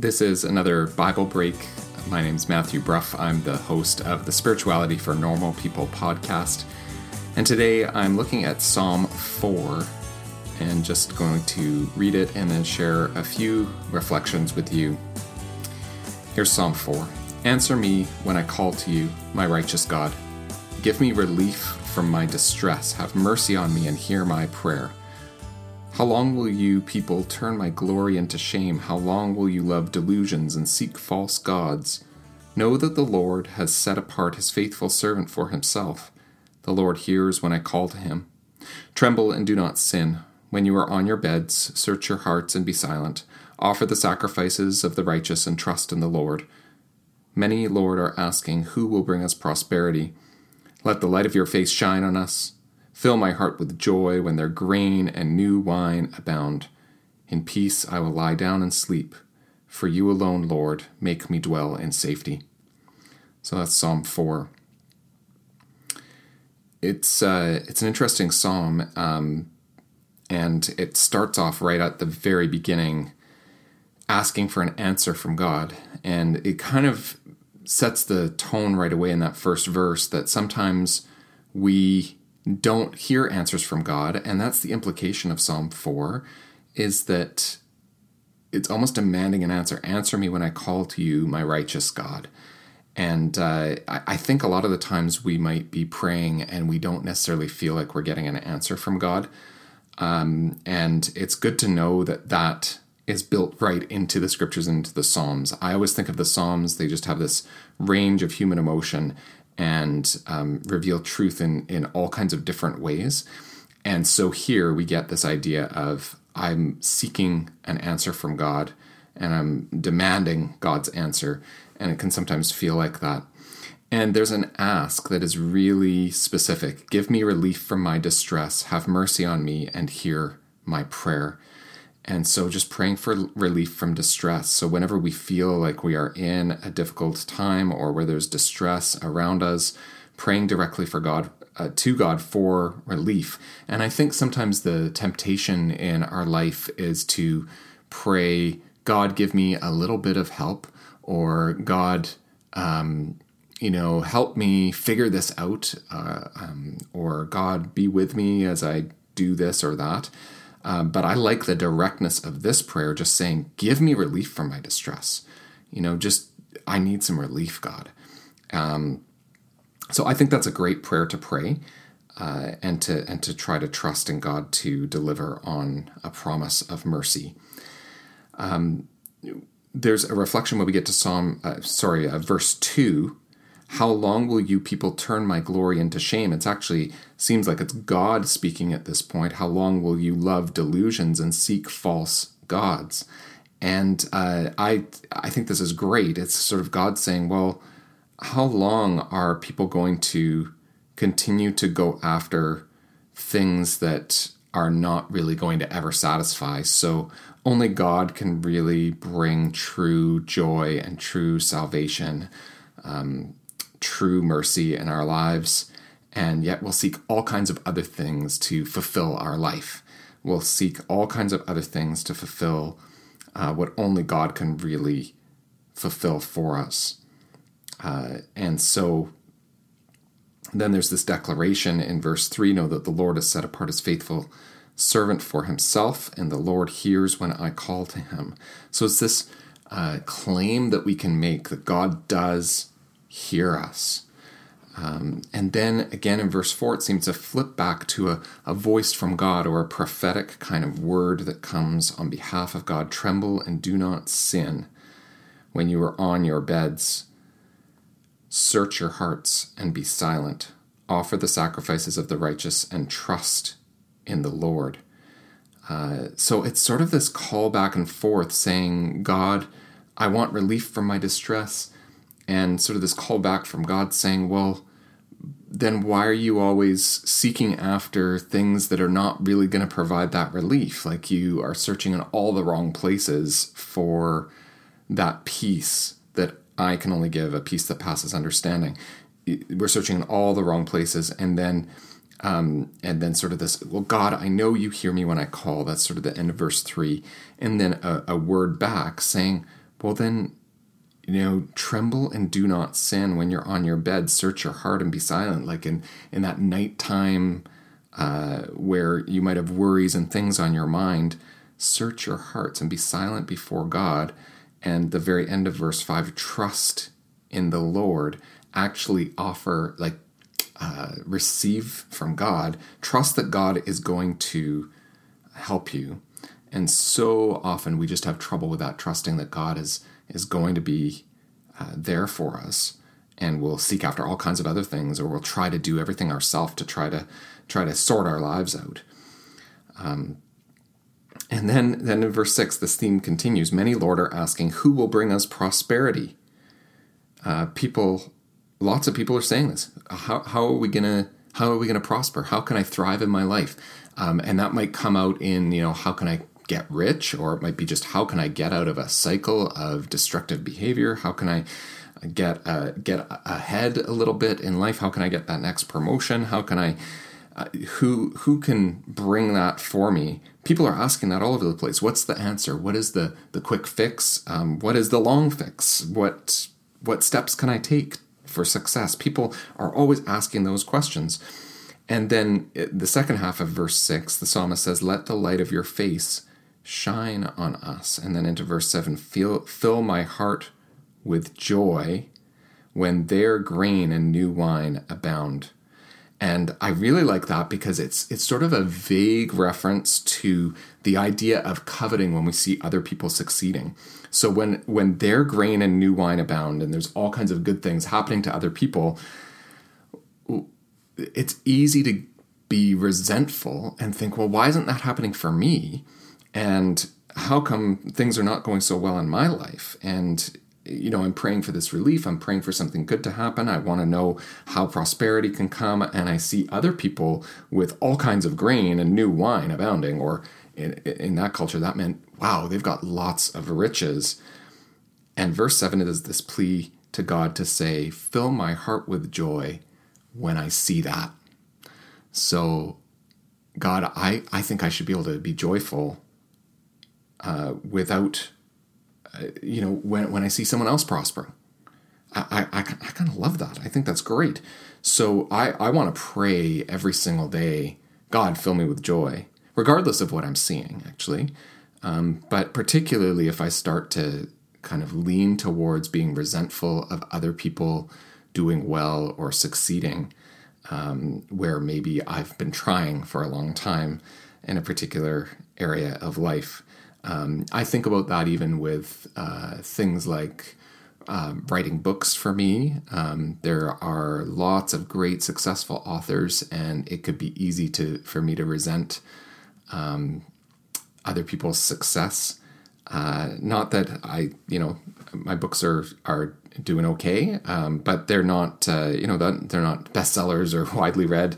This is another Bible break. My name's Matthew Bruff. I'm the host of the Spirituality for Normal People podcast. And today I'm looking at Psalm 4 and just going to read it and then share a few reflections with you. Here's Psalm 4. Answer me when I call to you, my righteous God. Give me relief from my distress. Have mercy on me and hear my prayer. How long will you people turn my glory into shame? How long will you love delusions and seek false gods? Know that the Lord has set apart his faithful servant for himself. The Lord hears when I call to him. Tremble and do not sin. When you are on your beds, search your hearts and be silent. Offer the sacrifices of the righteous and trust in the Lord. Many, Lord, are asking, who will bring us prosperity? Let the light of your face shine on us. Fill my heart with joy when their grain and new wine abound. In peace I will lie down and sleep. For you alone, Lord, make me dwell in safety. So that's Psalm 4. It's an interesting psalm, and it starts off right at the very beginning asking for an answer from God. And it kind of sets the tone right away in that first verse that sometimes we don't hear answers from God, and that's the implication of Psalm 4, is that it's almost demanding an answer. Answer me when I call to you, my righteous God. And I think a lot of the times we might be praying and we don't necessarily feel like we're getting an answer from God. And it's good to know that that is built right into the scriptures, into the Psalms. I always think of the Psalms, they just have this range of human emotion and reveal truth in all kinds of different ways. And so here we get this idea of I'm seeking an answer from God and I'm demanding God's answer. And it can sometimes feel like that. And there's an ask that is really specific. Give me relief from my distress. Have mercy on me and hear my prayer. And so just praying for relief from distress. So whenever we feel like we are in a difficult time or where there's distress around us, praying directly for God, to God for relief. And I think sometimes the temptation in our life is to pray, God, give me a little bit of help, or God, help me figure this out, or God, be with me as I do this or that. But I like the directness of this prayer, just saying, give me relief from my distress. I need some relief, God. So I think that's a great prayer to pray and to try to trust in God to deliver on a promise of mercy. There's a reflection when we get to verse 2. How long will you people turn my glory into shame? It's actually seems like it's God speaking at this point. How long will you love delusions and seek false gods? And I think this is great. It's sort of God saying, well, how long are people going to continue to go after things that are not really going to ever satisfy? So only God can really bring true joy and true salvation, true mercy in our lives, and yet we'll seek all kinds of other things to fulfill our life. We'll seek all kinds of other things to fulfill what only God can really fulfill for us. And so then there's this declaration in verse 3, know that the Lord has set apart his faithful servant for himself, and the Lord hears when I call to him. So it's this claim that we can make that God does hear us. And then again in verse 4, it seems to flip back to a voice from God or a prophetic kind of word that comes on behalf of God. Tremble and do not sin. When you are on your beds, search your hearts and be silent. Offer the sacrifices of the righteous and trust in the Lord. So it's sort of this call back and forth saying, God, I want relief from my distress. And sort of this call back from God saying, well, then why are you always seeking after things that are not really going to provide that relief? Like you are searching in all the wrong places for that peace that I can only give, a peace that passes understanding. We're searching in all the wrong places. And then sort of this, well, God, I know you hear me when I call. That's sort of the end of verse 3. And then a word back saying, well then, tremble and do not sin. When you're on your bed, search your heart and be silent. Like in that nighttime where you might have worries and things on your mind, search your hearts and be silent before God. And the very end of verse 5, trust in the Lord, actually offer, receive from God, trust that God is going to help you. And so often we just have trouble with that, trusting that God is going to be there for us, and we'll seek after all kinds of other things, or we'll try to do everything ourselves to try to sort our lives out. And then in verse 6, this theme continues. Many, Lord, are asking, who will bring us prosperity? Lots of people are saying this. How are we gonna prosper? How can I thrive in my life? And that might come out in how can I get rich, or it might be just how can I get out of a cycle of destructive behavior? How can I get ahead a little bit in life? How can I get that next promotion? How can I? Who can bring that for me? People are asking that all over the place. What's the answer? What is the quick fix? What is the long fix? What steps can I take for success? People are always asking those questions. And then the second half of verse 6, the psalmist says, "Let the light of your face shine on us." And then into verse 7, fill my heart with joy when their grain and new wine abound. And I really like that because it's sort of a vague reference to the idea of coveting when we see other people succeeding. So when their grain and new wine abound and there's all kinds of good things happening to other people, it's easy to be resentful and think, well, why isn't that happening for me? And how come things are not going so well in my life? And I'm praying for this relief. I'm praying for something good to happen. I want to know how prosperity can come. And I see other people with all kinds of grain and new wine abounding. Or in that culture, that meant, wow, they've got lots of riches. And verse 7 is this plea to God to say, fill my heart with joy when I see that. So, God, I think I should be able to be joyful without... when I see someone else prospering, I kind of love that. I think that's great. So I want to pray every single day, God, fill me with joy, regardless of what I'm seeing, actually. But particularly if I start to kind of lean towards being resentful of other people doing well or succeeding, where maybe I've been trying for a long time in a particular area of life. I think about that even with things like writing books for me. There are lots of great successful authors, and it could be easy for me to resent other people's success. Not that my books are doing okay, but they're not they're not bestsellers or widely read.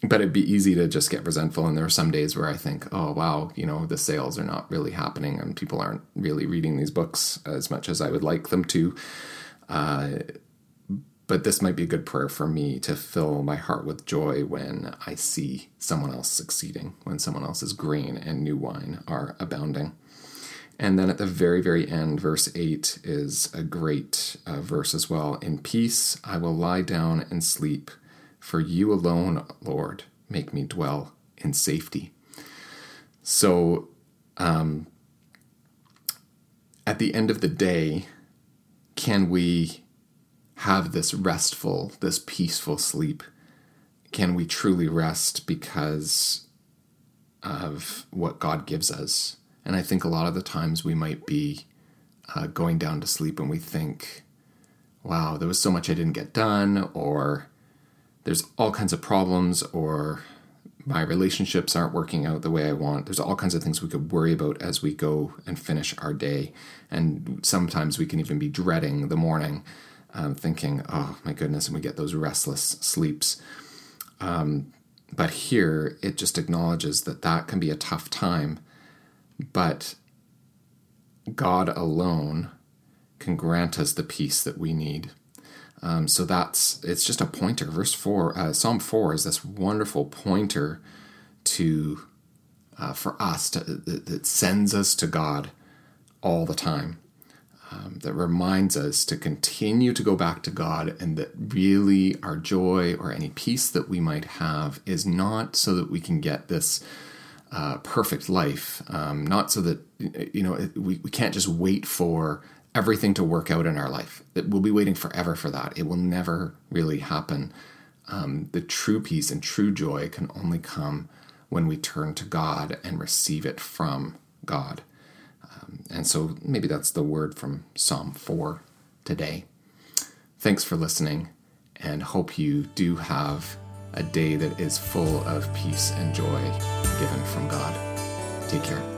But it'd be easy to just get resentful. And there are some days where I think, oh, wow, the sales are not really happening and people aren't really reading these books as much as I would like them to. But this might be a good prayer for me to fill my heart with joy when I see someone else succeeding, when someone else's grain and new wine are abounding. And then at the very, very end, verse 8 is a great verse as well. In peace, I will lie down and sleep. For you alone, Lord, make me dwell in safety. So at the end of the day, can we have this restful, this peaceful sleep? Can we truly rest because of what God gives us? And I think a lot of the times we might be going down to sleep and we think, wow, there was so much I didn't get done, or there's all kinds of problems, or my relationships aren't working out the way I want. There's all kinds of things we could worry about as we go and finish our day. And sometimes we can even be dreading the morning, thinking, oh my goodness, and we get those restless sleeps. But here it just acknowledges that can be a tough time, but God alone can grant us the peace that we need. So it's just a pointer. Verse 4, Psalm 4 is this wonderful pointer for us that sends us to God all the time, that reminds us to continue to go back to God, and that really our joy or any peace that we might have is not so that we can get this perfect life, not so that, you know, we can't just wait for everything to work out in our life. We'll be waiting forever for that. It will never really happen. The true peace and true joy can only come when we turn to God and receive it from God. And so maybe that's the word from Psalm 4 today. Thanks for listening, and hope you do have a day that is full of peace and joy given from God. Take care.